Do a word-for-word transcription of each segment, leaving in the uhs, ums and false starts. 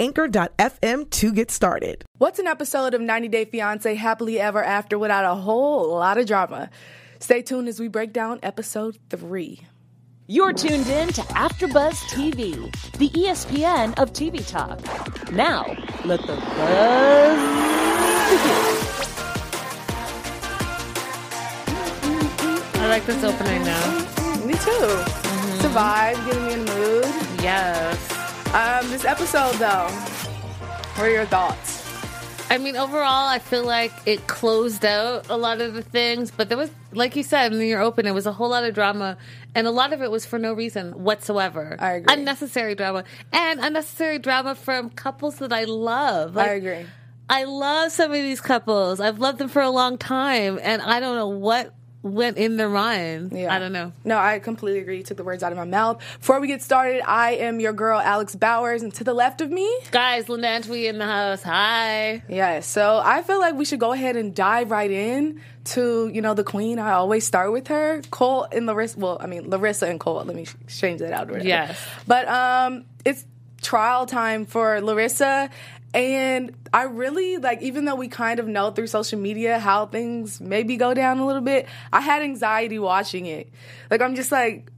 anchor dot f m to get started. What's an episode of ninety Day Fiancé Happily Ever After without a whole lot of drama? Stay tuned as we break down episode three. You're tuned in to After Buzz T V, the E S P N of T V talk. Now, let the buzz begin. I like this opening now. Me too. Mm-hmm. It's a vibe, getting me in the mood. Yes. Um, this episode, though, what are your thoughts? I mean, overall, I feel like it closed out a lot of the things, but there was, like you said, when you're open, it was a whole lot of drama, and a lot of it was for no reason whatsoever. I agree. Unnecessary drama. And unnecessary drama from couples that I love. Like, I agree. I love some of these couples. I've loved them for a long time, and I don't know what went in their mind. Yeah. I don't know. No, I completely agree. You took the words out of my mouth. Before we get started, I am your girl, Alex Bowers, and to the left of me... Guys, Linda Antwi in the house. Hi. Yeah, so I feel like we should go ahead and dive right in to, you know, the queen. I always start with her. Cole and Larissa... Well, I mean, Larissa and Cole. Let me change that out or whatever. Yes. But um, it's trial time for Larissa. And I really, like, even though we kind of know through social media how things maybe go down a little bit, I had anxiety watching it. Like, I'm just like,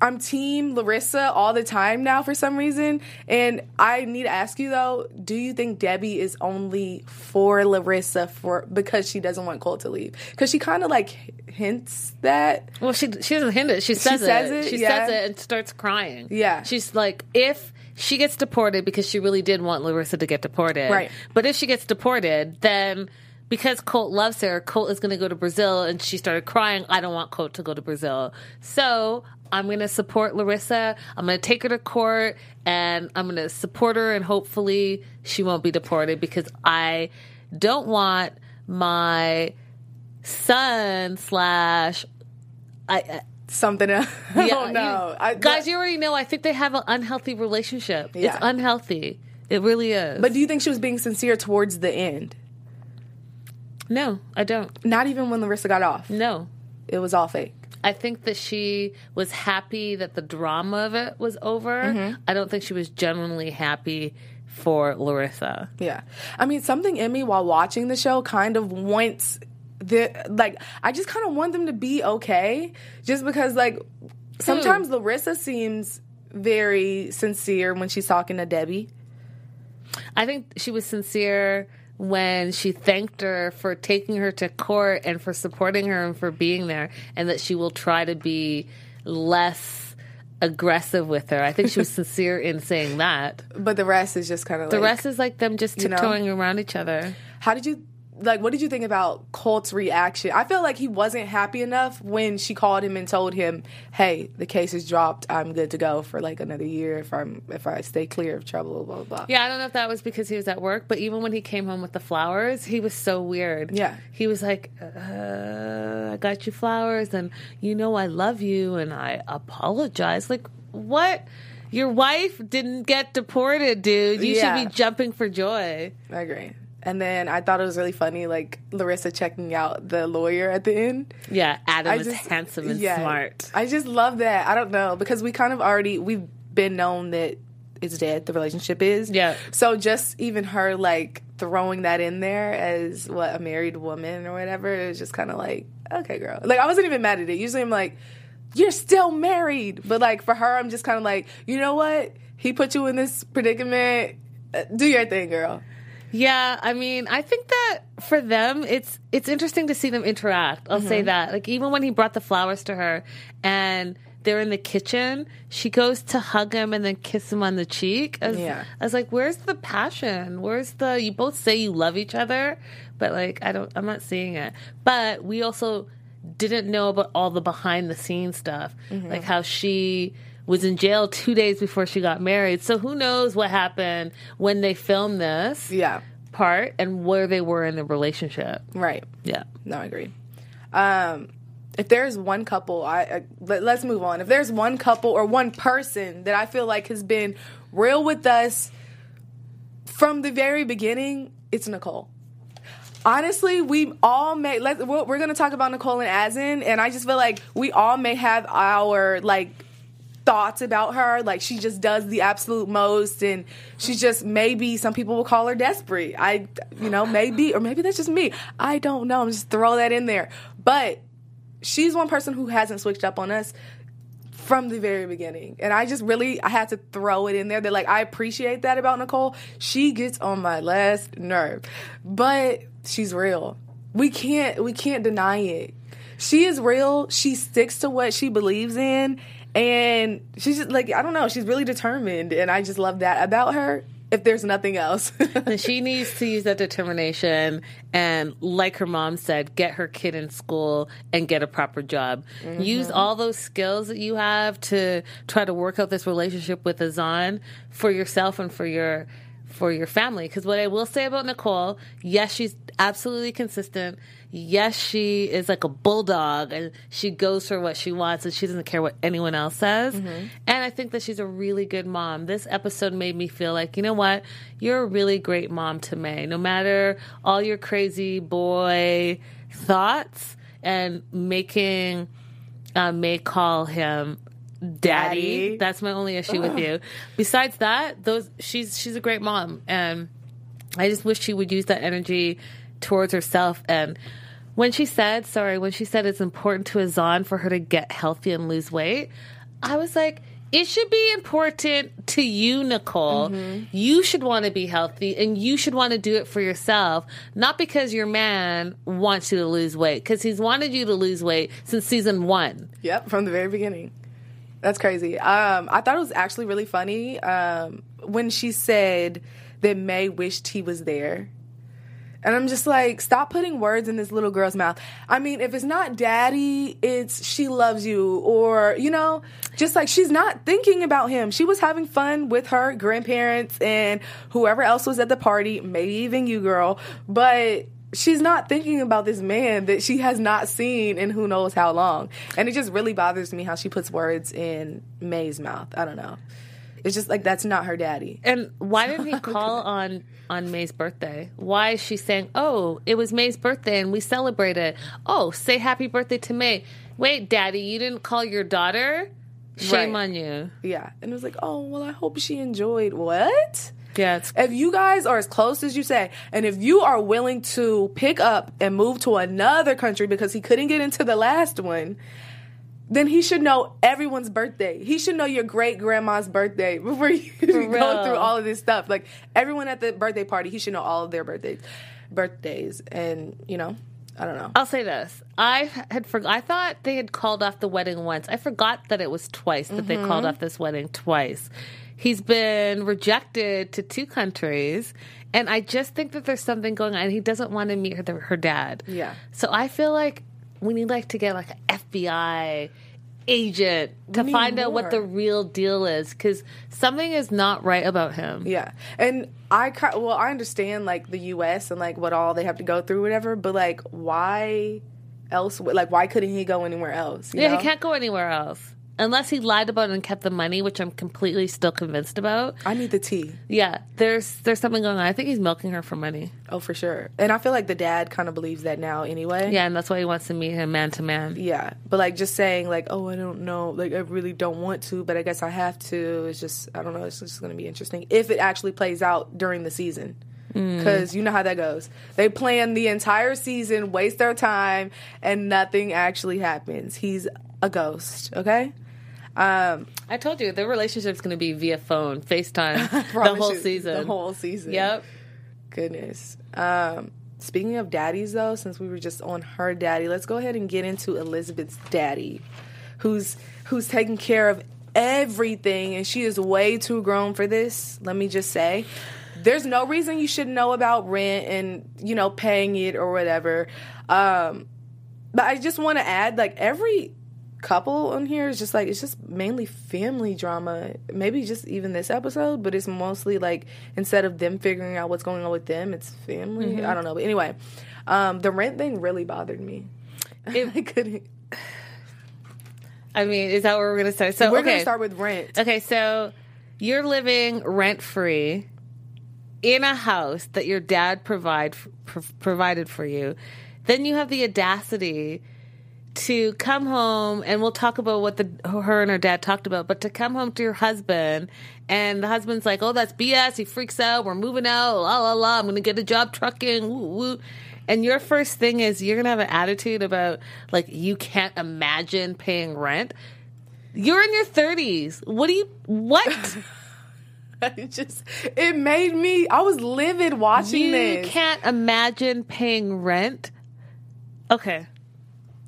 I'm team Larissa all the time now for some reason. And I need to ask you, though, do you think Debbie is only for Larissa for because she doesn't want Cole to leave? Because she kind of, like, hints that. Well, she she doesn't hint it. She says she it. Says it. She yeah. says it and starts crying. Yeah. She's like, if... she gets deported because she really did want Larissa to get deported. Right. But if she gets deported, then because Colt loves her, Colt is going to go to Brazil, and she started crying, I don't want Colt to go to Brazil. So I'm going to support Larissa. I'm going to take her to court, and I'm going to support her, and hopefully she won't be deported because I don't want my son slash... I. I Something else. Yeah, I don't know. You, I, guys, you already know. I think they have an unhealthy relationship. Yeah. It's unhealthy. It really is. But do you think she was being sincere towards the end? No, I don't. Not even when Larissa got off? No. It was all fake. I think that she was happy that the drama of it was over. Mm-hmm. I don't think she was genuinely happy for Larissa. Yeah. I mean, something in me while watching the show kind of wants... The, like, I just kind of want them to be okay just because, like, sometimes hmm. Larissa seems very sincere when she's talking to Debbie. I think she was sincere when she thanked her for taking her to court and for supporting her and for being there, and that she will try to be less aggressive with her. I think she was sincere in saying that. But the rest is just kind of like... The rest is like them just tiptoeing you know, around each other. How did you... Like, what did you think about Colt's reaction? I felt like he wasn't happy enough when she called him and told him, hey, the case is dropped. I'm good to go for, like, another year if I'm if I stay clear of trouble, blah, blah, blah. Yeah, I don't know if that was because he was at work, but even when he came home with the flowers, he was so weird. Yeah. He was like, uh, I got you flowers, and you know I love you, and I apologize. Like, what? Your wife didn't get deported, dude. You yeah. should be jumping for joy. I agree. And then I thought it was really funny, like, Larissa checking out the lawyer at the end. Yeah, Adam I is just, handsome and yeah, smart. I just love that. I don't know, because we kind of already, we've been known that it's dead, the relationship is. Yeah. So just even her, like, throwing that in there as, what, a married woman or whatever, it was just kind of like, okay, girl. Like, I wasn't even mad at it. Usually I'm like, you're still married. But, like, for her, I'm just kind of like, you know what? He put you in this predicament. Do your thing, girl. Yeah, I mean, I think that for them, it's it's interesting to see them interact. I'll mm-hmm. say that. Like, even when he brought the flowers to her and they're in the kitchen, she goes to hug him and then kiss him on the cheek. I was, yeah. I was like, where's the passion? Where's the, you both say you love each other, but, like, I don't, I'm not seeing it. But we also didn't know about all the behind-the-scenes stuff, mm-hmm. like how she was in jail two days before she got married. So who knows what happened when they filmed this yeah. part and where they were in the relationship. Right. Yeah. No, I agree. Um, if there's one couple, I, I let, let's move on. If there's one couple or one person that I feel like has been real with us from the very beginning, it's Nicole. Honestly, we all may... Let's, we're we're going to talk about Nicole and Azan, and I just feel like we all may have our, like, thoughts about her. Like, she just does the absolute most, and she just... Maybe some people will call her desperate. I, you know, maybe... Or maybe that's just me. I don't know. I'm just throw that in there. But she's one person who hasn't switched up on us from the very beginning. And I just really... I had to throw it in there that, like, I appreciate that about Nicole. She gets on my last nerve. But... she's real. We can't we can't deny it. She is real. She sticks to what she believes in, and she's just like, I don't know, she's really determined, and I just love that about her. If there's nothing else. And she needs to use that determination and, like her mom said, get her kid in school and get a proper job. Mm-hmm. Use all those skills that you have to try to work out this relationship with Azan for yourself and for your for your family. Because what I will say about Nicole, yes, she's absolutely consistent. Yes, she is like a bulldog, and she goes for what she wants, and she doesn't care what anyone else says. Mm-hmm. And I think that she's a really good mom. This episode made me feel like, you know what? You're a really great mom to May. No matter all your crazy boy thoughts and making uh, May call him Daddy. Daddy. That's my only issue Ugh. with you. Besides that, those she's she's a great mom, and I just wish she would use that energy towards herself. And when she said, sorry, when she said it's important to Azan for her to get healthy and lose weight, I was like, it should be important to you, Nicole. Mm-hmm. You should want to be healthy, and you should want to do it for yourself, not because your man wants you to lose weight, because he's wanted you to lose weight since season one. Yep, from the very beginning. That's crazy. Um, I thought it was actually really funny um, when she said that May wished he was there. And I'm just like, stop putting words in this little girl's mouth. I mean, if it's not daddy, it's she loves you. Or, you know, just like she's not thinking about him. She was having fun with her grandparents and whoever else was at the party, maybe even you, girl. But... she's not thinking about this man that she has not seen in who knows how long. And it just really bothers me how she puts words in May's mouth. I don't know. It's just like, that's not her daddy. And why didn't he call on, on May's birthday? Why is she saying, oh, it was May's birthday and we celebrated. Oh, say happy birthday to May. Wait, Daddy, you didn't call your daughter? Shame right. on you. Yeah. And it was like, oh, well, I hope she enjoyed. What? Yeah, it's- if you guys are as close as you say, and if you are willing to pick up and move to another country because he couldn't get into the last one, then he should know everyone's birthday. He should know your great-grandma's birthday before you go real. through all of this stuff. Like, everyone at the birthday party, he should know all of their birthdays. Birthdays, and, you know, I don't know. I'll say this. I had for- I thought they had called off the wedding once. I forgot that it was twice that mm-hmm. they called off this wedding twice. He's been rejected to two countries, and I just think that there's something going on. He doesn't want to meet her, her dad. Yeah. So I feel like we need like to get like an F B I agent to find more. out what the real deal is, because something is not right about him. Yeah. And I well, I understand like the U S and like what all they have to go through, whatever. But like, why else? Like, why couldn't he go anywhere else? You yeah, know? He can't go anywhere else. Unless he lied about it and kept the money, which I'm completely still convinced about. I need the tea. Yeah, there's there's something going on. I think he's milking her for money. Oh, for sure. And I feel like the dad kind of believes that now anyway. Yeah, and that's why he wants to meet him man to man. Yeah, but like just saying like, oh, I don't know, like I really don't want to, but I guess I have to. It's just, I don't know, it's just going to be interesting if it actually plays out during the season. Because you know how that goes. They plan the entire season, waste their time, and nothing actually happens. He's a ghost, okay? Um, I told you, their relationship's going to be via phone, FaceTime, the whole you, season. The whole season. Yep. Goodness. Um, speaking of daddies, though, since we were just on her daddy, let's go ahead and get into Elizabeth's daddy, who's who's taking care of everything, and she is way too grown for this, let me just say. There's no reason you should know about rent and, you know, paying it or whatever. Um, but I just want to add, like, every... couple on here is just like, it's just mainly family drama, maybe just even this episode, but it's mostly like instead of them figuring out what's going on with them, it's family. Mm-hmm. I don't know, but anyway, um the rent thing really bothered me. It, I couldn't. I mean, is that where we're gonna start? So we're okay. gonna start with rent. Okay, so you're living rent free in a house that your dad provide pro- provided for you. Then you have the audacity to come home, and we'll talk about what the her and her dad talked about, but to come home to your husband, and the husband's like, oh, that's B S, he freaks out, we're moving out, la la la, I'm gonna get a job trucking, woo woo. And your first thing is you're gonna have an attitude about, like, you can't imagine paying rent. You're in your thirties. What do you, what? It just, it made me, I was livid watching you this. You can't imagine paying rent? Okay.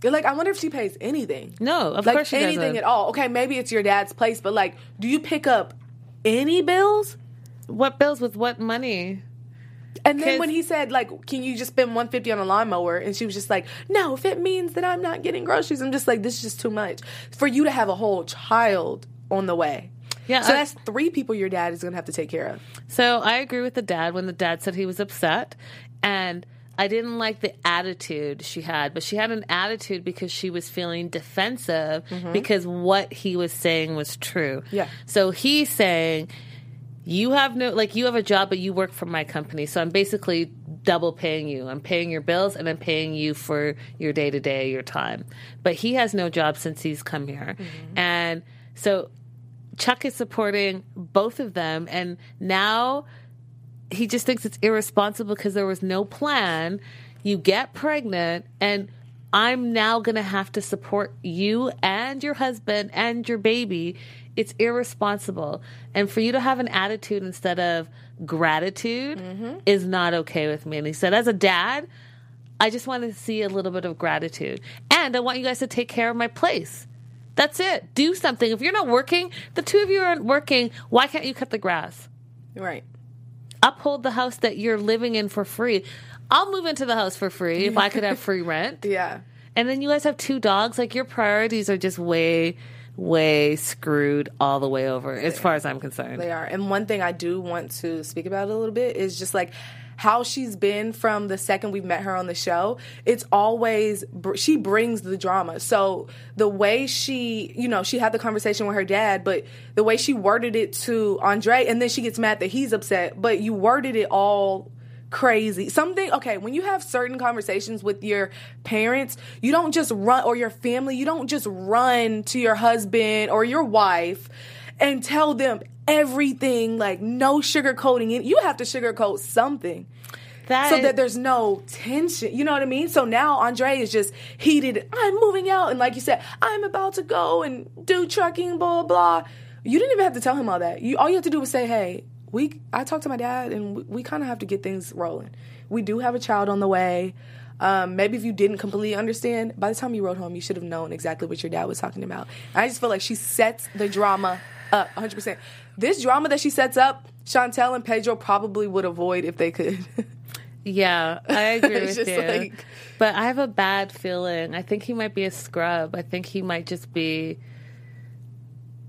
Like, I wonder if she pays anything. No, of like, course she anything doesn't. Anything at all. Okay, maybe it's your dad's place, but, like, do you pick up any bills? What bills with what money? And then when he said, like, can you just spend one hundred fifty dollars on a lawnmower? And she was just like, no, if it means that I'm not getting groceries. I'm just like, this is just too much. For you to have a whole child on the way. Yeah, so I, that's three people your dad is going to have to take care of. So I agree with the dad when the dad said he was upset. And I didn't like the attitude she had. But she had an attitude because she was feeling defensive mm-hmm. because what he was saying was true. Yeah. So he's saying... You have no, like, you have a job, but you work for my company. So I'm basically double paying you. I'm paying your bills and I'm paying you for your day to day, your time. But he has no job since he's come here. Mm-hmm. And so Chuck is supporting both of them. And now he just thinks it's irresponsible because there was no plan. You get pregnant and I'm now going to have to support you and your husband and your baby. It's irresponsible. And for you to have an attitude instead of gratitude mm-hmm. is not okay with me. And he said, as a dad, I just want to see a little bit of gratitude. And I want you guys to take care of my place. That's it. Do something. If you're not working, the two of you aren't working, why can't you cut the grass? Right. Uphold the house that you're living in for free. I'll move into the house for free if I could have free rent. Yeah. And then you guys have two dogs. Like, your priorities are just way... way screwed all the way over as far as I'm concerned. They are. And one thing I do want to speak about a little bit is just like how she's been from the second we've met her on the show. It's always, she brings the drama. So the way she, you know, she had the conversation with her dad, but the way she worded it to Andre, and then she gets mad that he's upset, but you worded it all crazy. Something, okay, when you have certain conversations with your parents, you don't just run, or your family, you don't just run to your husband or your wife and tell them everything, like no sugarcoating it. You have to sugarcoat something that so is- that there's no tension. You know what I mean? So now Andre is just heated. I'm moving out. And like you said, I'm about to go and do trucking, blah, blah. You didn't even have to tell him all that. You All you have to do was say, hey, We, I talked to my dad, and we, we kind of have to get things rolling. We do have a child on the way. Um, maybe if you didn't completely understand, by the time you rode home, you should have known exactly what your dad was talking about. And I just feel like she sets the drama up one hundred percent. This drama that she sets up, Chantel and Pedro probably would avoid if they could. Yeah, I agree with just you. Like, but I have a bad feeling. I think he might be a scrub. I think he might just be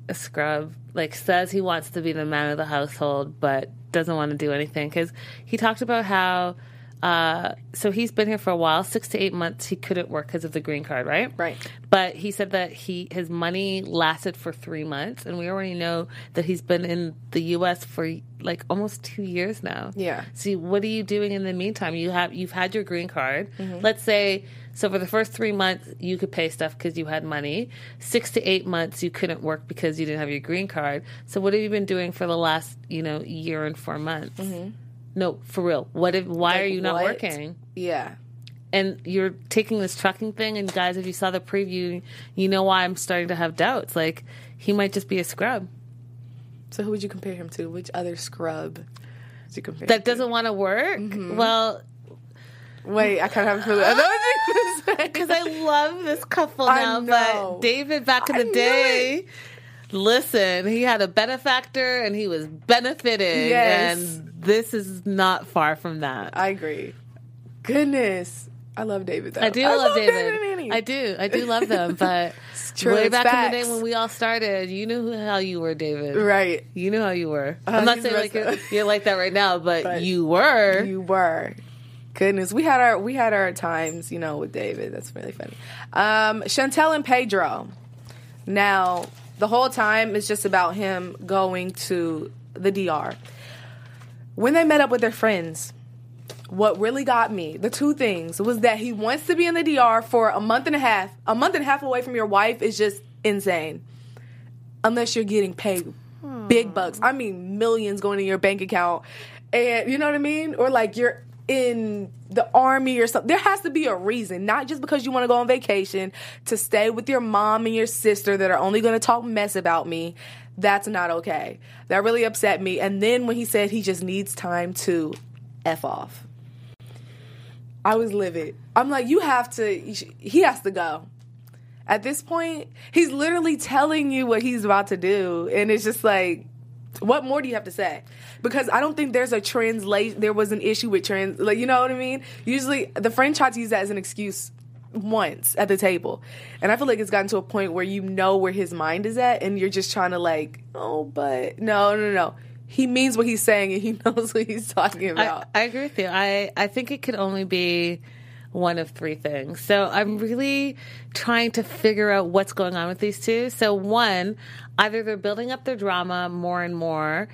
a scrub. Like, says he wants to be the man of the household, but doesn't want to do anything. Because he talked about how, uh, so he's been here for a while, six to eight months, he couldn't work because of the green card, right? Right. But he said that he his money lasted for three months, and we already know that he's been in the U S for, like, almost two years now. Yeah. See, what are you doing in the meantime? You have, you've had your green card. Mm-hmm. Let's say... So for the first three months, you could pay stuff because you had money. Six to eight months, you couldn't work because you didn't have your green card. So what have you been doing for the last, you know, year and four months? Mm-hmm. No, for real. What? If, why like, are you not what? working? Yeah. And you're taking this trucking thing, and guys, if you saw the preview, you know why I'm starting to have doubts. Like, he might just be a scrub. So who would you compare him to? Which other scrub would you compare That him doesn't to? want to work? Mm-hmm. Well... Wait, I kind of have to... Because I love this couple now, but David back in the day, listen, he had a benefactor and he was benefiting. Yes. And this is not far from that. I agree. Goodness. I love David, though. I do I love, love David. David and Annie. I do. I do love them. But it's true, way it's back facts. in the day when we all started, you knew how you were, David. Right. You knew how you were. Uh, I'm not saying like you're, you're like that right now, but, but you were. You were. Goodness. We had our we had our times, you know, with David. That's really funny. Um, Chantel and Pedro. Now, the whole time is just about him going to the D R. When they met up with their friends, what really got me, the two things, was that he wants to be in the D R for a month and a half. A month and a half away from your wife is just insane. Unless you're getting paid hmm. big bucks. I mean, millions going in your bank account. And you know what I mean? Or like you're in the army or something. There has to be a reason, not just because you want to go on vacation, to stay with your mom and your sister that are only going to talk mess about me. That's not okay. That really upset me. And then when he said he just needs time to F off, I was livid. I'm like, you have to, he has to go. At this point, he's literally telling you what he's about to do. And it's just like, what more do you have to say? Because I don't think there's a translation, there was an issue with trans, like, you know what I mean? Usually, the friend tried to use that as an excuse once at the table. And I feel like it's gotten to a point where you know where his mind is at, and you're just trying to like, oh, but, no, no, no. He means what he's saying, and he knows what he's talking about. I, I agree with you. I, I think it could only be one of three things. So I'm really trying to figure out what's going on with these two. So one, either they're building up their drama more and more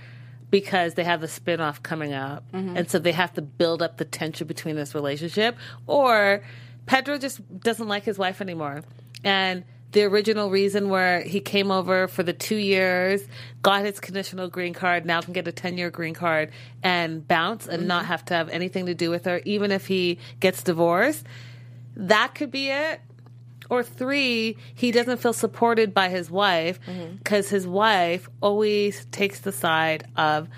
because they have the spinoff coming up, mm-hmm. and so they have to build up the tension between this relationship, or Pedro just doesn't like his wife anymore. And the original reason where he came over for the two years, got his conditional green card, now can get a ten-year green card, and bounce and mm-hmm. not have to have anything to do with her, even if he gets divorced. That could be it. Or three, he doesn't feel supported by his wife because mm-hmm. his wife always takes the side of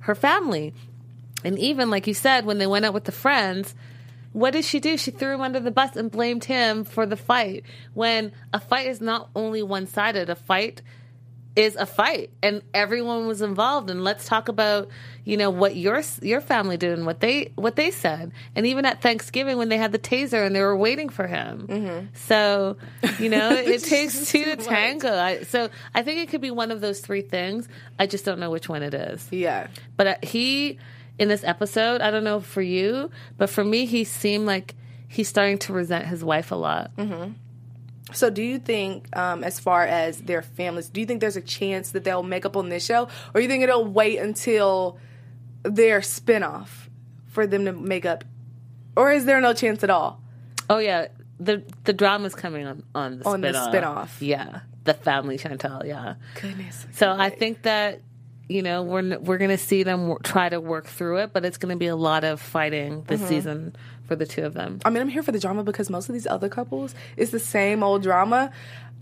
her family. And even, like you said, when they went out with the friends, what did she do? She threw him under the bus and blamed him for the fight. When a fight is not only one-sided, a fight is a fight, and everyone was involved. And let's talk about, you know, what your your family did and what they what they said. And even at Thanksgiving when they had the taser and they were waiting for him. Mm-hmm. So, you know, it takes two to tango. I, so I think it could be one of those three things. I just don't know which one it is. Yeah, but he. In this episode, I don't know for you, but for me, he seemed like he's starting to resent his wife a lot. Mm-hmm. So do you think, um, as far as their families, do you think there's a chance that they'll make up on this show? Or you think it'll wait until their spinoff for them to make up? Or is there no chance at all? Oh, yeah. The the drama's coming on, on the on spinoff. On the spinoff. Yeah. The family Chantel, yeah. Goodness. So goodness. I think that... You know, we're we're going to see them w- try to work through it, but it's going to be a lot of fighting this mm-hmm. season for the two of them. I mean, I'm here for the drama because most of these other couples, it's the same old drama.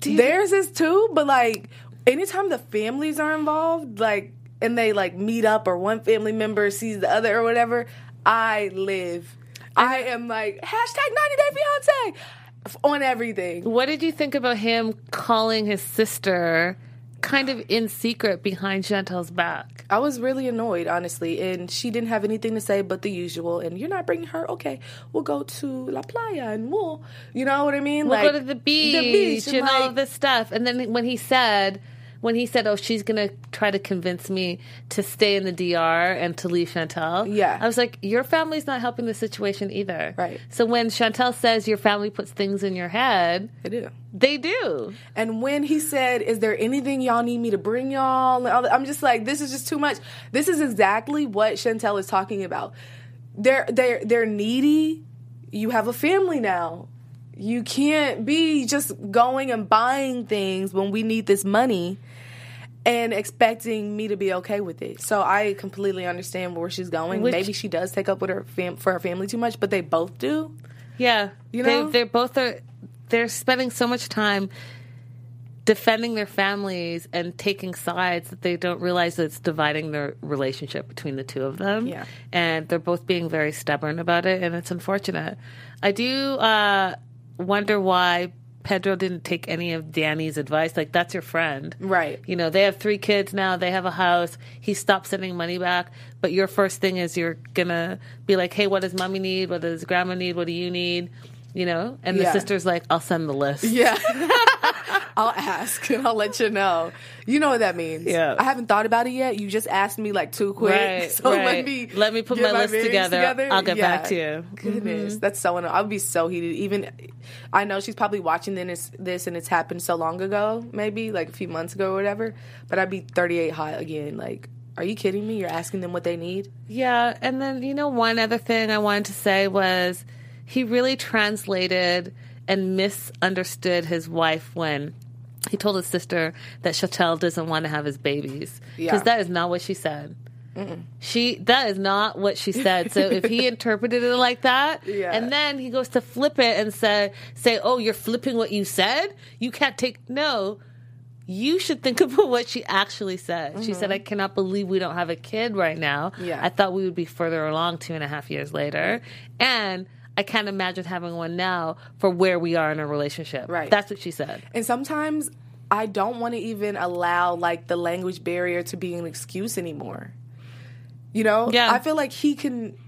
Dude. Theirs is too, but, like, anytime the families are involved, like, and they, like, meet up or one family member sees the other or whatever, I live. And I am, like, hashtag ninety Day Fiancé on everything. What did you think about him calling his sister... kind of in secret behind Chantel's back? I was really annoyed, honestly, and she didn't have anything to say but the usual, and you're not bringing her? Okay, we'll go to La Playa and we'll, you know what I mean? We'll like, go to the beach, the beach and, and like, all this stuff. And then when he said, when he said, oh, she's going to try to convince me to stay in the D R and to leave Chantel. Yeah. I was like, your family's not helping the situation either. Right. So when Chantel says your family puts things in your head. They do. They do. And when he said, is there anything y'all need me to bring y'all? I'm just like, this is just too much. This is exactly what Chantel is talking about. They're, they're, they're needy. You have a family now. You can't be just going and buying things when we need this money and expecting me to be okay with it. So I completely understand where she's going. Which, Maybe she does take up with her fam- for her family too much, but they both do. Yeah. You know? They, they're both are, they're spending so much time defending their families and taking sides that they don't realize that it's dividing their relationship between the two of them. Yeah. And they're both being very stubborn about it, and it's unfortunate. I do... Uh, wonder why Pedro didn't take any of Danny's advice. Like, that's your friend. Right. You know, they have three kids now. They have a house. He stopped sending money back. But your first thing is you're going to be like, hey, what does mommy need? What does grandma need? What do you need? You know? And the yeah. sister's like, I'll send the list. Yeah. I'll ask and I'll let you know. You know what that means. Yeah. I haven't thought about it yet. You just asked me like too quick. Right, so right. let me let me put my, my list together. together. I'll get yeah. back to you. Goodness. Mm-hmm. That's so annoying. I would be so heated. Even I know she's probably watching this this and it's happened so long ago, maybe like a few months ago or whatever. But I'd be thirty-eight hot again. Like, are you kidding me? You're asking them what they need? Yeah. And then, you know, one other thing I wanted to say was he really translated and misunderstood his wife when he told his sister that Chantel doesn't want to have his babies. Because yeah. that is not what she said. Mm-mm. She That is not what she said. So if he interpreted it like that, yeah. and then he goes to flip it and say, say, oh, you're flipping what you said? You can't take... No, you should think about what she actually said. Mm-hmm. She said, I cannot believe we don't have a kid right now. Yeah. I thought we would be further along two and a half years later. And... I can't imagine having one now for where we are in a relationship. Right. That's what she said. And sometimes I don't want to even allow, like, the language barrier to be an excuse anymore. You know? Yeah. I feel like he can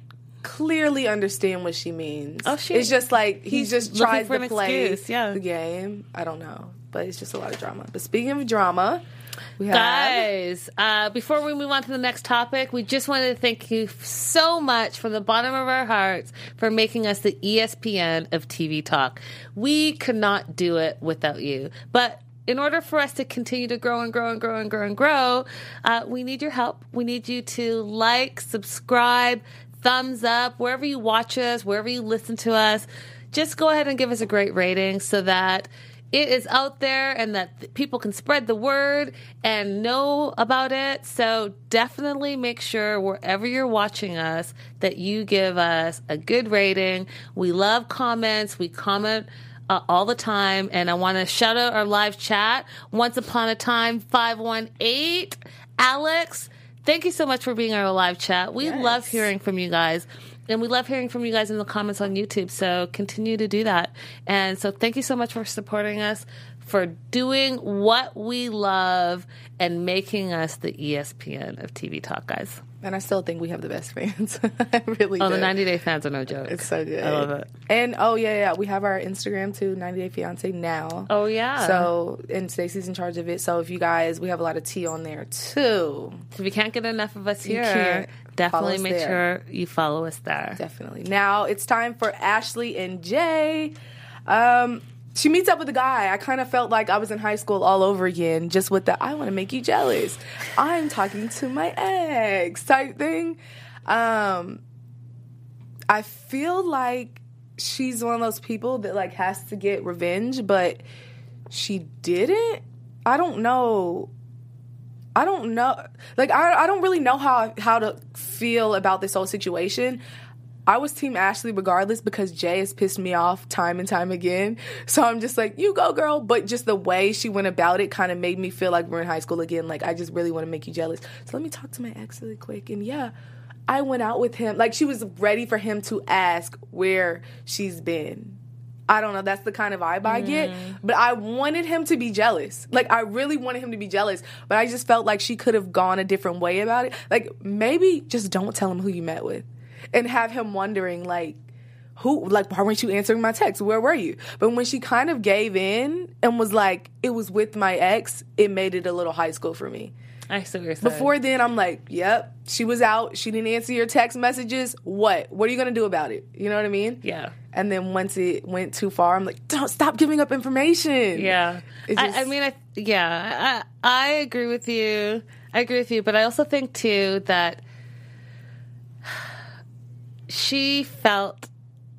clearly understand what she means. Oh, shit. It's just like he He's just tries for to an play excuse. Yeah. the game. I don't know. But it's just a lot of drama. But speaking of drama... We have. Guys, uh, before we move on to the next topic, we just wanted to thank you so much from the bottom of our hearts for making us the E S P N of T V Talk. We could not do it without you. But in order for us to continue to grow and grow and grow and grow and grow, uh, we need your help. We need you to like, subscribe, thumbs up, wherever you watch us, wherever you listen to us. Just go ahead and give us a great rating so that... it is out there and that people can spread the word and know about it. So definitely make sure wherever you're watching us that you give us a good rating. We love comments. We comment uh, all the time. And I want to shout out our live chat. Once upon a time, five one eight. Alex, thank you so much for being our live chat. We yes. love hearing from you guys. And we love hearing from you guys in the comments on YouTube, so continue to do that. And so thank you so much for supporting us, for doing what we love, and making us the E S P N of T V Talk, guys. And I still think we have the best fans. I really do. Oh, the ninety Day fans are no joke. It's so good. I love it. And, oh, yeah, yeah, we have our Instagram, too, ninety Day Fiancé now. Oh, yeah. So, and Stacey's in charge of it. So, if you guys, we have a lot of tea on there, too. If you can't get enough of us here, definitely make sure you follow us there. Definitely. Now, it's time for Ashley and Jay. Um... She meets up with a guy. I kind of felt like I was in high school all over again, just with the, I want to make you jealous. I'm talking to my ex type thing. Um, I feel like she's one of those people that, like, has to get revenge, but she didn't. I don't know. I don't know. Like, I, I don't really know how how to feel about this whole situation. I was Team Ashley regardless because Jay has pissed me off time and time again. So I'm just like, you go, girl. But just the way she went about it kind of made me feel like we're in high school again. Like, I just really want to make you jealous. So let me talk to my ex really quick. And, yeah, I went out with him. Like, she was ready for him to ask where she's been. I don't know. That's the kind of vibe I get. Mm. But I wanted him to be jealous. Like, I really wanted him to be jealous. But I just felt like she could have gone a different way about it. Like, maybe just don't tell him who you met with. And have him wondering, like, who, like, why weren't you answering my text? Where were you? But when she kind of gave in and was like, it was with my ex, it made it a little high school for me. I see what you're saying. Before then, I'm like, yep, she was out. She didn't answer your text messages. What? What are you going to do about it? You know what I mean? Yeah. And then once it went too far, I'm like, don't stop giving up information. Yeah. Just, I, I mean, I, yeah, I, I agree with you. I agree with you. But I also think, too, that... she felt,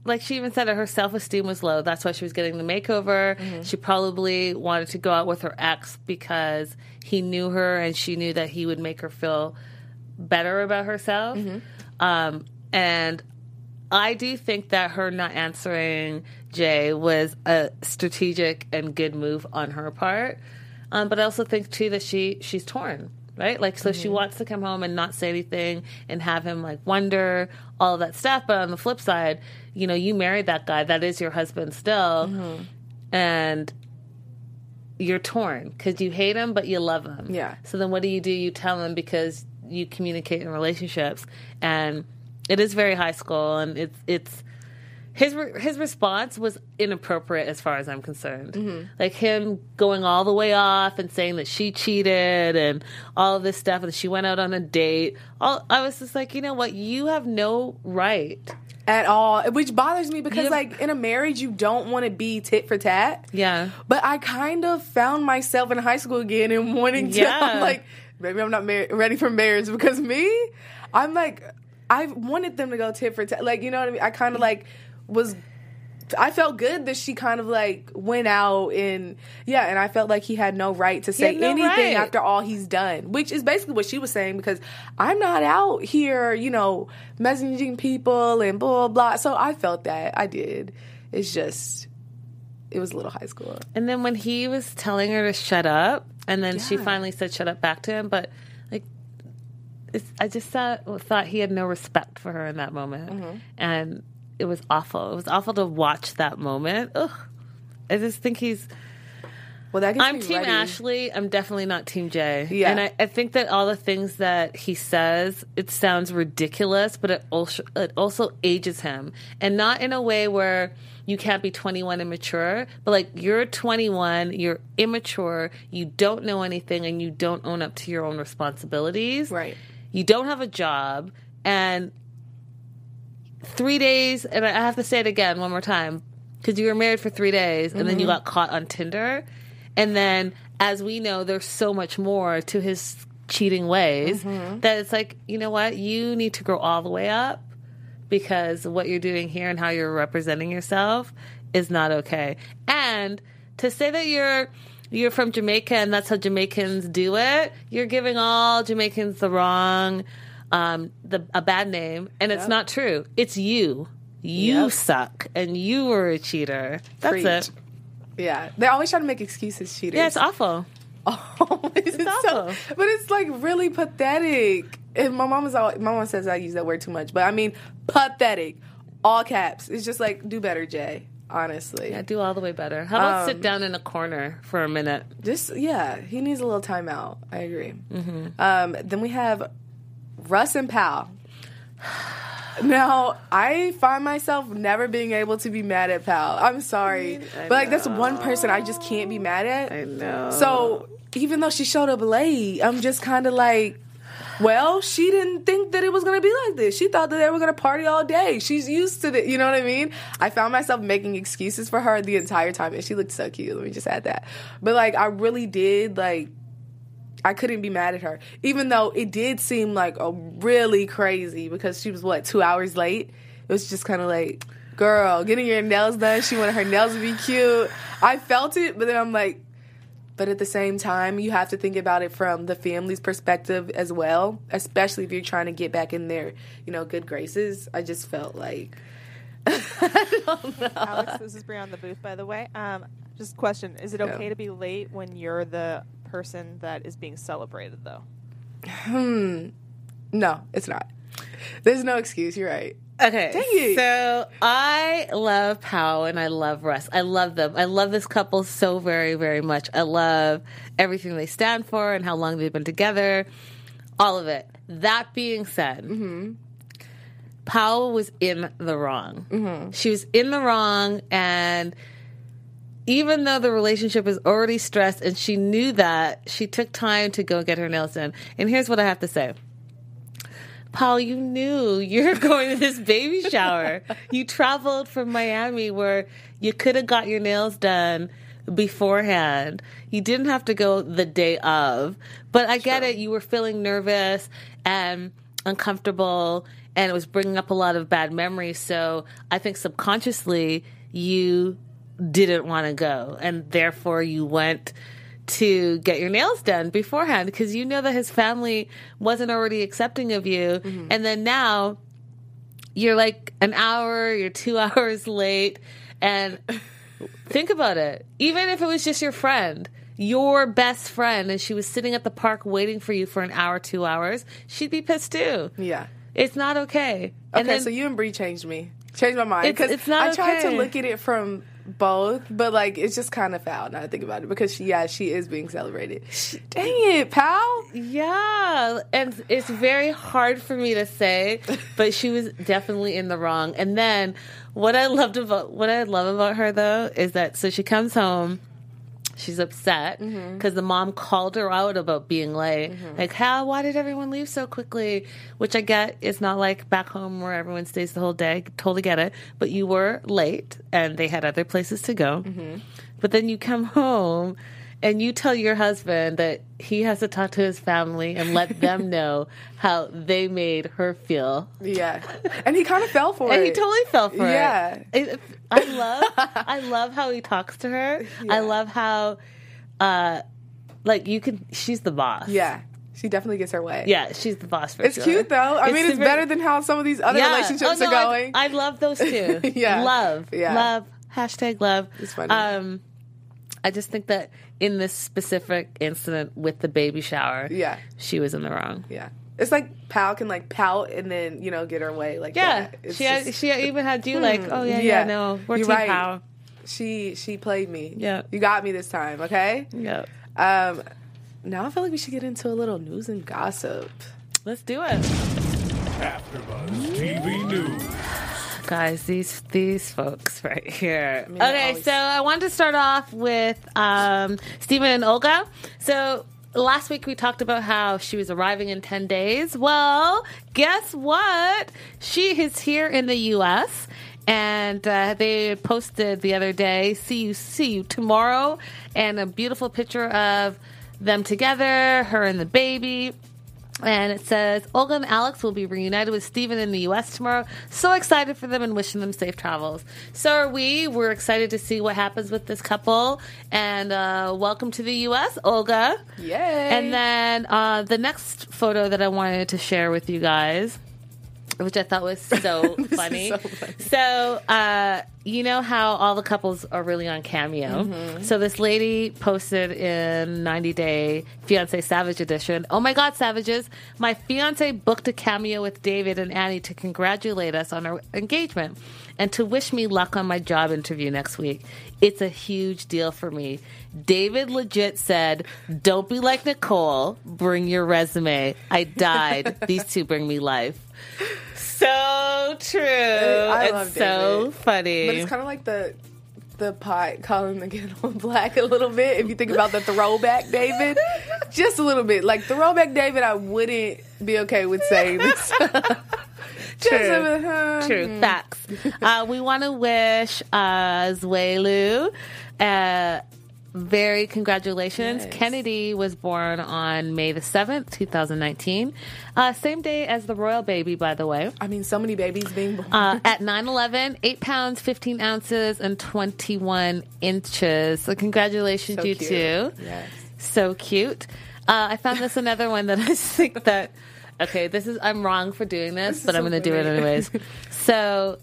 like she even said it, her self-esteem was low. That's why she was getting the makeover. Mm-hmm. She probably wanted to go out with her ex because he knew her and she knew that he would make her feel better about herself. Mm-hmm. Um, and I do think that her not answering Jay was a strategic and good move on her part. Um, but I also think, too, that she she's torn. Right? Like, so mm-hmm. she wants to come home and not say anything and have him, like, wonder, all of that stuff. But on the flip side, you know, you married that guy. That is your husband still. Mm-hmm. and you're torn because you hate him, but you love him. Yeah. So then what do you do? You tell him because you communicate in relationships, and it is very high school, and it's it's his re- his response was inappropriate as far as I'm concerned. Mm-hmm. Like him going all the way off and saying that she cheated and all of this stuff, and she went out on a date. All I was just like, you know what? You have no right. At all, which bothers me because, yep. like, in a marriage, you don't want to be tit for tat. Yeah. But I kind of found myself in high school again and wanting to, yeah. I'm like, maybe I'm not mar- ready for marriage because me, I'm like, I wanted them to go tit for tat. Like, you know what I mean? I kind of, like, was, I felt good that she kind of, like, went out and, yeah, and I felt like he had no right to say no anything right. after all he's done, which is basically what she was saying because I'm not out here, you know, messaging people and blah, blah. So I felt that. I did. It's just, it was a little high school. And then when he was telling her to shut up, and then yeah. she finally said shut up back to him, but, like, it's, I just thought, thought he had no respect for her in that moment. Mm-hmm. And it was awful. It was awful to watch that moment. Ugh. I just think he's... Well, that gets I'm Team ready. Ashley. I'm definitely not Team Jay. Yeah. And I, I think that all the things that he says, it sounds ridiculous, but it also, it also ages him. And not in a way where you can't be twenty-one and mature, but like you're twenty-one, you're immature, you don't know anything, and you don't own up to your own responsibilities. Right. You don't have a job, and... Three days, and I have to say it again one more time, because you were married for three days, and mm-hmm. then you got caught on Tinder, and then, as we know, there's so much more to his cheating ways, mm-hmm. that it's like, you know what, you need to grow all the way up, because what you're doing here and how you're representing yourself is not okay. And to say that you're you're from Jamaica and that's how Jamaicans do it, you're giving all Jamaicans the wrong... Um, the a bad name, and yep. it's not true. It's you. You yep. suck, and you were a cheater. That's Preach. It. Yeah, they always try to make excuses, cheaters. Yeah, it's awful. Oh, it's, it's awful. So, but it's like really pathetic. And my mom is all, my mom says I use that word too much, but I mean pathetic, all caps. It's just like do better, Jay. Honestly, yeah, do all the way better. How about um, sit down in a corner for a minute? Just yeah, he needs a little time out. I agree. Mm-hmm. Um, then we have. Russ and Pal. Now, I find myself never being able to be mad at Pal. I'm sorry. I but, like, know. That's one person I just can't be mad at. I know. So, even though she showed up late, I'm just kind of like, well, she didn't think that it was going to be like this. She thought that they were going to party all day. She's used to it. You know what I mean? I found myself making excuses for her the entire time. And she looked so cute. Let me just add that. But, like, I really did, like, I couldn't be mad at her, even though it did seem like a really crazy because she was, what, two hours late? It was just kind of like, girl, getting your nails done. She wanted her nails to be cute. I felt it, but then I'm like, but at the same time, you have to think about it from the family's perspective as well, especially if you're trying to get back in their, you know, good graces. I just felt like, I don't know. Alex, this is Brianna in the booth, by the way. Um, just question, is it okay no. to be late when you're the... person that is being celebrated though? Hmm. No, it's not. There's no excuse. You're right. Okay. Dang it. So I love Pal and I love Russ. I love them. I love this couple so very, very much. I love everything they stand for and how long they've been together. All of it. That being said, mm-hmm. Pal was in the wrong. Mm-hmm. She was in the wrong, and even though the relationship is already stressed and she knew that, she took time to go get her nails done. And here's what I have to say. Paul, you knew you're going to this baby shower. You traveled from Miami where you could have got your nails done beforehand. You didn't have to go the day of. But I get sure. it. You were feeling nervous and uncomfortable, and it was bringing up a lot of bad memories. So I think subconsciously you... didn't want to go, and therefore you went to get your nails done beforehand because you know that his family wasn't already accepting of you, mm-hmm. and then now you're like an hour, you're two hours late, and think about it. Even if it was just your friend, your best friend, and she was sitting at the park waiting for you for an hour, two hours, she'd be pissed too. Yeah. It's not okay. Okay, and then, so you and Bree changed me. Changed my mind. Because I tried okay. to look at it from... both, but like it's just kind of foul now I think about it because she, yeah, she is being celebrated. Dang it, pal. Yeah, and it's very hard for me to say, but she was definitely in the wrong. And then what I loved about what I love about her though is that so she comes home. She's upset because mm-hmm. the mom called her out about being late. Mm-hmm. Like, how? Why did everyone leave so quickly? Which I get is not like back home where everyone stays the whole day. I totally get it. But you were late and they had other places to go. Mm-hmm. But then you come home and you tell your husband that he has to talk to his family and let them know how they made her feel. Yeah. And he kind of fell for and it. And he totally fell for yeah. it. Yeah. I love I love how he talks to her. Yeah. I love how, uh, like, you can, she's the boss. Yeah. She definitely gets her way. Yeah, she's the boss for it's sure. It's cute, though. I it's mean, super, it's better than how some of these other yeah. relationships oh, no, are going. I, I love those two. yeah. Love. Yeah. Love. Hashtag love. It's funny. Um, I just think that in this specific incident with the baby shower, yeah. she was in the wrong. Yeah. It's like Pal can like pout and then, you know, get her way. Like, yeah. yeah she had, just, she even had you hmm, like, oh, yeah, yeah, yeah no, we're Team right. Pal. She, she played me. Yeah. You got me this time, okay? Yeah. Um, now I feel like we should get into a little news and gossip. Let's do it. After Buzz T V News. Guys, these these folks right here. I mean, okay, always- so I wanted to start off with um, Stephen and Olga. So last week we talked about how she was arriving in ten days. Well, guess what? She is here in the U S and uh, they posted the other day, see you, see you tomorrow, and a beautiful picture of them together, her and the baby. And it says, Olga and Alex will be reunited with Stephen in the U S tomorrow. So excited for them and wishing them safe travels. So are we. We're excited to see what happens with this couple. And uh, welcome to the U S, Olga. Yay. And then uh, the next photo that I wanted to share with you guys, which I thought was so funny. So, funny. so uh, you know how all the couples are really on Cameo. Mm-hmm. So this lady posted in ninety day Fiancé Savage Edition, oh my God, Savages, my fiancé booked a Cameo with David and Annie to congratulate us on our engagement and to wish me luck on my job interview next week. It's a huge deal for me. David legit said, don't be like Nicole, bring your resume. I died. These two bring me life. So true. I it's love so David. Funny. But it's kind of like the the pot calling the kettle black a little bit. If you think about the throwback David, just a little bit. Like throwback David, I wouldn't be okay with saying this. True. Just, uh, True. Hmm. Facts. Uh, we want to wish uh, Zwelu uh, very congratulations. Yes. Kennedy was born on May the seventh, two thousand nineteen. Uh, same day as the royal baby, by the way. I mean, so many babies being born. Uh, at nine eleven, eight pounds, fifteen ounces, and twenty-one inches. So congratulations, so you cute. Two. Yes. So cute. Uh, I found this another one that I think that... Okay, this is, I'm wrong for doing this, this but I'm going to do it anyways. So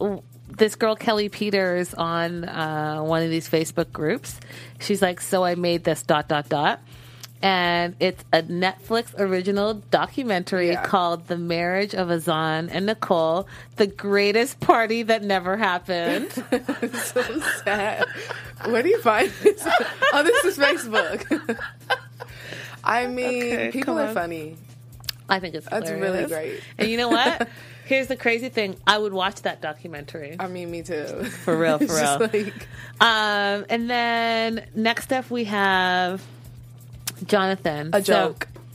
w- this girl, Kelly Peters, on uh, one of these Facebook groups, she's like, so I made this dot, dot, dot. And it's a Netflix original documentary yeah. called The Marriage of Azan and Nicole, The Greatest Party That Never Happened. It's so sad. Where do you find this? Oh, this is Facebook. I mean, okay, people are funny. I think it's hilarious. That's really great. And you know what? Here's the crazy thing. I would watch that documentary. I mean, me too. For real, for it's real. Like... Um, and then next up we have Jonathan. A joke. So,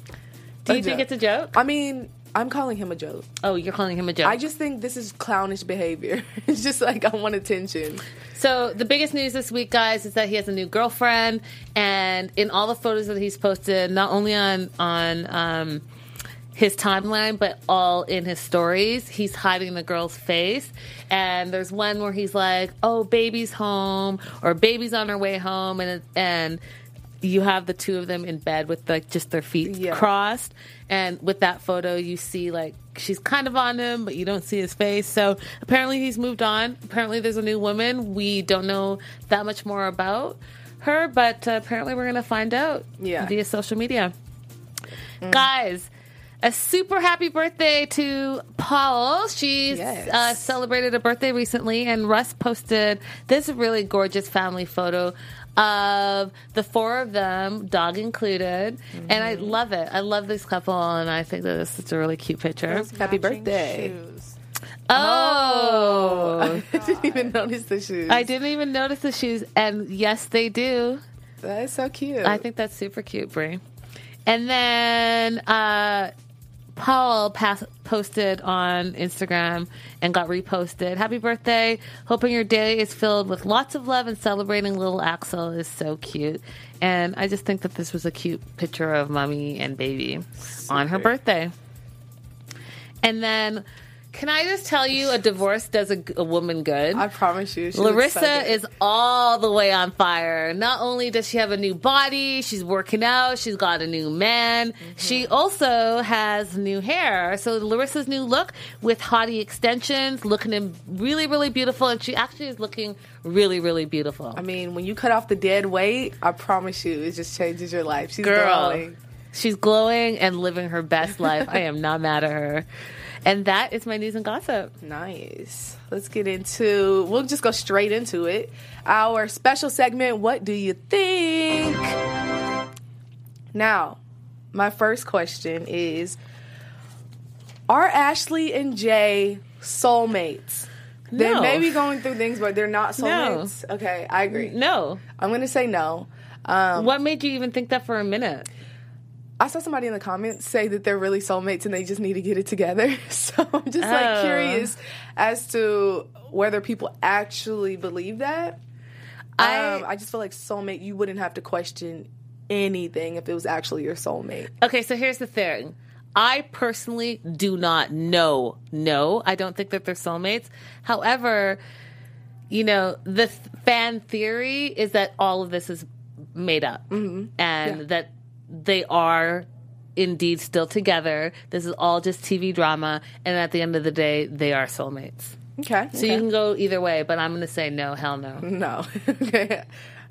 do you a think joke. It's a joke? I mean... I'm calling him a joke. Oh, you're calling him a joke. I just think this is clownish behavior. It's just like, I want attention. So the biggest news this week, guys, is that he has a new girlfriend. And in all the photos that he's posted, not only on on um, his timeline, but all in his stories, he's hiding the girl's face. And there's one where he's like, oh, baby's home, or baby's on her way home. And and... you have the two of them in bed with like just their feet yeah. crossed, and with that photo you see like she's kind of on him, but you don't see his face. So apparently he's moved on. Apparently there's a new woman. We don't know that much more about her, but uh, apparently we're gonna find out yeah. via social media. Mm. Guys, A super happy birthday to Paul. She's yes. uh, celebrated a birthday recently, and Russ posted this really gorgeous family photo of the four of them, dog included. Mm-hmm. And I love it. I love this couple, and I think that this is a really cute picture. Those happy birthday. Shoes. Oh. oh I didn't even notice the shoes. I didn't even notice the shoes, and yes, they do. That is so cute. I think that's super cute, Brie. And then uh, Paul pass- posted on Instagram and got reposted. Happy birthday. Hoping your day is filled with lots of love and celebrating little Axel is so cute. And I just think that this was a cute picture of mommy and baby Super. on her birthday. And then... Can I just tell you, a divorce does a, a woman good. I promise you. Larissa is all the way on fire. Not only does she have a new body, she's working out, she's got a new man. Mm-hmm. She also has new hair. So Larissa's new look with haughty extensions, looking really, really beautiful. And she actually is looking really, really beautiful. I mean, when you cut off the dead weight, I promise you, it just changes your life. She's glowing. She's glowing and living her best life. I am not mad at her. And that is my news and gossip. Nice. Let's get into, we'll just go straight into it. Our special segment, What Do You Think? Now, my first question is, are Ashley and Jay soulmates? No. They may be going through things, but they're not soulmates. No. Okay, I agree. No. I'm going to say no. Um, what made you even think that for a minute? I saw somebody in the comments say that they're really soulmates and they just need to get it together. So I'm just, like, oh. curious as to whether people actually believe that. I, um, I just feel like soulmate, you wouldn't have to question anything if it was actually your soulmate. Okay, so here's the thing. I personally do not know. No, I don't think that they're soulmates. However, you know, the th- fan theory is that all of this is made up. Mm-hmm. And yeah. that... They are indeed still together. This is all just T V drama. And at the end of the day, they are soulmates. Okay. So okay. you can go either way, but I'm going to say no, hell no. No. Okay.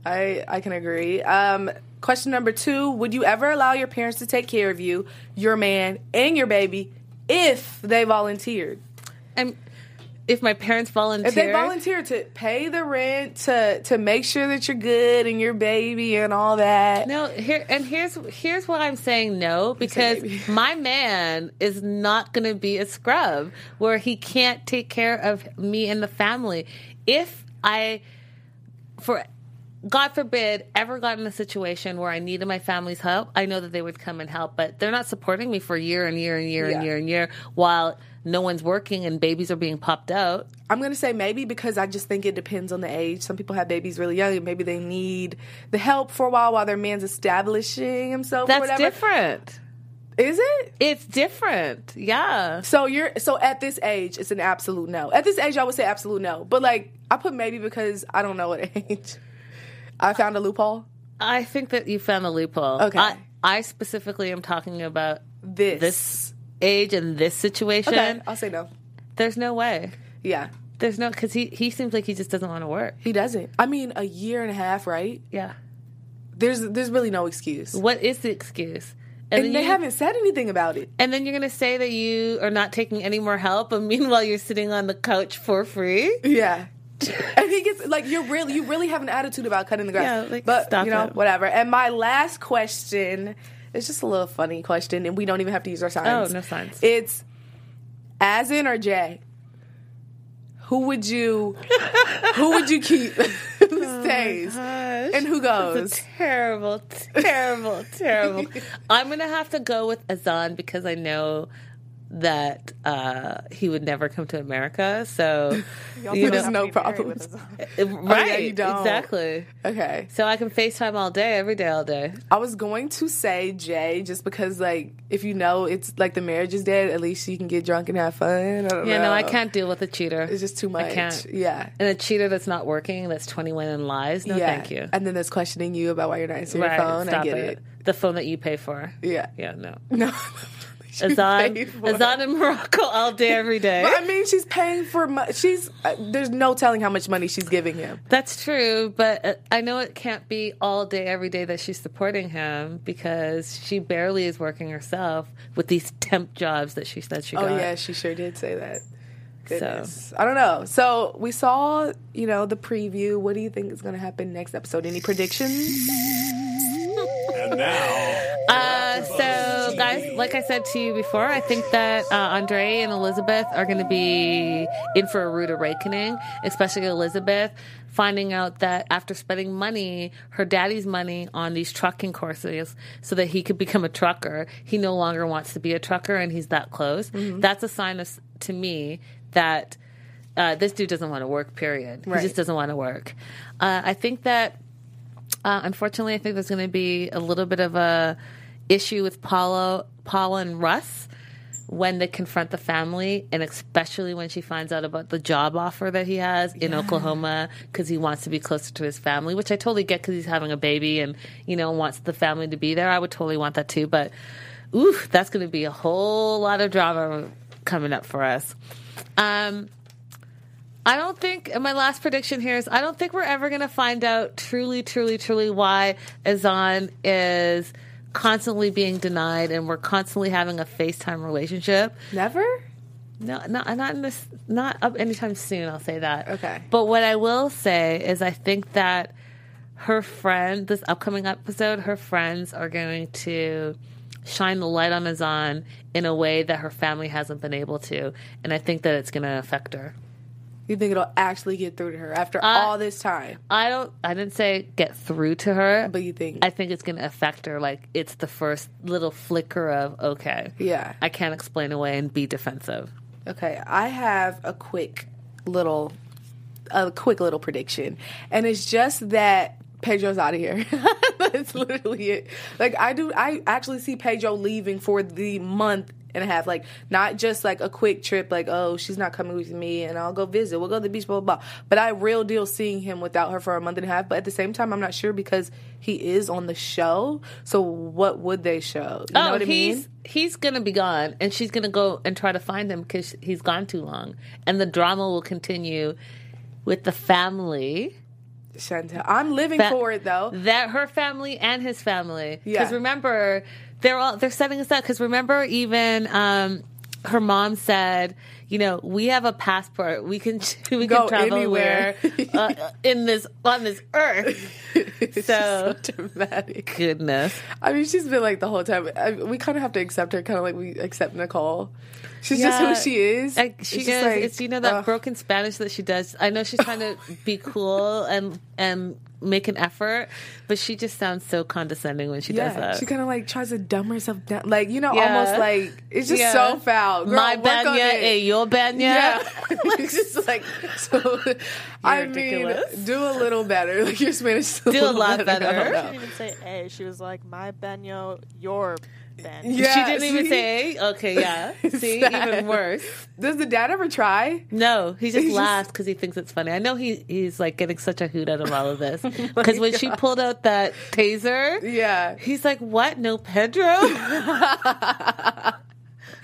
I I can agree. Um, question number two, would you ever allow your parents to take care of you, your man, and your baby if they volunteered? And if my parents volunteered? If they volunteered to pay the rent, to to make sure that you're good and your baby and all that. No, here and here's here's why I'm saying no, because my man is not going to be a scrub where he can't take care of me and the family. If I, for God forbid, ever got in a situation where I needed my family's help, I know that they would come and help, but they're not supporting me for year and year and year yeah. and year and year while... No one's working and babies are being popped out. I'm going to say maybe because I just think it depends on the age. Some people have babies really young and maybe they need the help for a while while their man's establishing himself. That's or whatever. Different. Is it? It's different. Yeah. So you're so at this age, it's an absolute no. At this age, I would say absolute no. But like I put maybe because I don't know what age. I found a loophole. I think that you found a loophole. Okay. I, I specifically am talking about this. This. Age in this situation. Okay, I'll say no. There's no way. Yeah. There's no, because he, he seems like he just doesn't want to work. He doesn't. I mean, a year and a half, right? Yeah. There's there's really no excuse. What is the excuse? And, and they you, haven't said anything about it. And then you're going to say that you are not taking any more help, and meanwhile you're sitting on the couch for free? Yeah. And he gets, like, you're really, you really have an attitude about cutting the grass. Yeah, like, but, stop you know, it. Whatever. And my last question... It's just a little funny question, and we don't even have to use our signs. Oh, no signs. It's Azan or Jay. Who would you who would you keep who oh stays? And who goes? That's a terrible, terrible, terrible. I'm gonna have to go with Azan because I know that uh, he would never come to America. So Y'all you know, no problem. Right? Oh, yeah, you don't. Exactly. Okay. So I can FaceTime all day, every day, all day. I was going to say Jay, just because, like, if you know it's like the marriage is dead, at least you can get drunk and have fun. I don't yeah, know. No, I can't deal with a cheater. It's just too much. I can't. Yeah. And a cheater that's not working, that's twenty-one and lies. No, yeah. thank you. And then that's questioning you about why you're not answering right. your phone. Stop I get it. it. The phone that you pay for. Yeah. Yeah. No. No. Azan, Azan in Morocco all day, every day. Well, I mean, she's paying for money. She's uh, there's no telling how much money she's giving him. That's true, but uh, I know it can't be all day, every day that she's supporting him because she barely is working herself with these temp jobs that she said she oh, got. Oh, yeah, she sure did say that. Goodness. So I don't know. So we saw, you know, the preview. What do you think is going to happen next episode? Any predictions? And now... Uh, so, guys, like I said to you before, I think that uh, Andre and Elizabeth are going to be in for a rude awakening, especially Elizabeth, finding out that after spending money, her daddy's money, on these trucking courses so that he could become a trucker, he no longer wants to be a trucker, and he's that close. Mm-hmm. That's a sign of, to me, that uh, this dude doesn't want to work, period. Right. He just doesn't want to work. Uh, I think that... Uh, unfortunately, I think there's going to be a little bit of a issue with Paula, Paula and Russ when they confront the family, and especially when she finds out about the job offer that he has in yeah. Oklahoma because he wants to be closer to his family, which I totally get because he's having a baby and, you know, wants the family to be there. I would totally want that too, but oof, that's going to be a whole lot of drama coming up for us. Um I don't think, and my last prediction here is, I don't think we're ever going to find out truly, truly, truly why Azan is constantly being denied and we're constantly having a FaceTime relationship. Never? No, not, not, in this, not up anytime soon, I'll say that. Okay. But what I will say is I think that her friend, this upcoming episode, her friends are going to shine the light on Azan in a way that her family hasn't been able to. And I think that it's going to affect her. You think it'll actually get through to her after uh, all this time? I don't. I didn't say get through to her. But you think? I think it's going to affect her. Like, it's the first little flicker of, okay. Yeah. I can't explain away and be defensive. Okay. I have a quick little, a quick little prediction. And it's just that Pedro's out of here. That's literally it. Like, I do. I actually see Pedro leaving for the month and a half, like, not just like a quick trip, like, oh, she's not coming with me and I'll go visit, we'll go to the beach, blah, blah, blah. But I real deal seeing him without her for a month and a half. But at the same time, I'm not sure because he is on the show, so what would they show? You oh, know what I he's, mean? He's gonna be gone and she's gonna go and try to find him because he's gone too long, and the drama will continue with the family. Chantel, I'm living that, for it though. That her family and his family. Yeah. Because remember, they're all they're setting us up. Because remember, even um, her mom said, you know, we have a passport. We can we Go can travel anywhere uh, in this on this earth. It's so, so dramatic. Goodness. I mean, she's been like the whole time. I, we kind of have to accept her, kind of like we accept Nicole. She's yeah, just who she is. I, she it's is. Like, it's, you know, that uh, broken Spanish that she does. I know she's trying to be cool and and make an effort, but she just sounds so condescending when she yeah, does that. She kind of like tries to dumb herself down, like, you know, yeah. almost like it's just yeah. so foul. Girl, my banya and your banya. Yeah, it's just like so. You're I ridiculous. mean, do a little better. Like, your Spanish is a do a lot better. better. She didn't even say a. She was like my banya, your. Yeah, she didn't see? even say okay yeah see sad. Even worse. Does the dad ever try? No, he just he's laughs because he thinks it's funny. I know he he's like getting such a hoot out of all of this because when God. she pulled out that taser, yeah he's like, what? No, Pedro.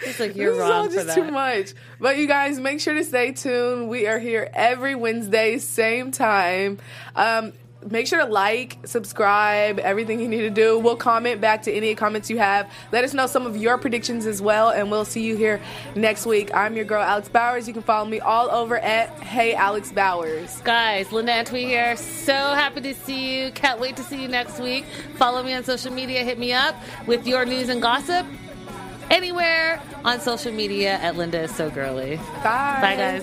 It's like, you're this wrong is all just for that. Too much. But you guys, make sure to stay tuned. We are here every Wednesday, same time. um Make sure to like, subscribe, everything you need to do. We'll comment back to any comments you have. Let us know some of your predictions as well, and we'll see you here next week. I'm your girl, Alex Bowers. You can follow me all over at Hey Alex Bowers. Guys, Linda Antwi here. So happy to see you. Can't wait to see you next week. Follow me on social media. Hit me up with your news and gossip anywhere on social media at Linda Is So Girly. Bye. Bye, guys.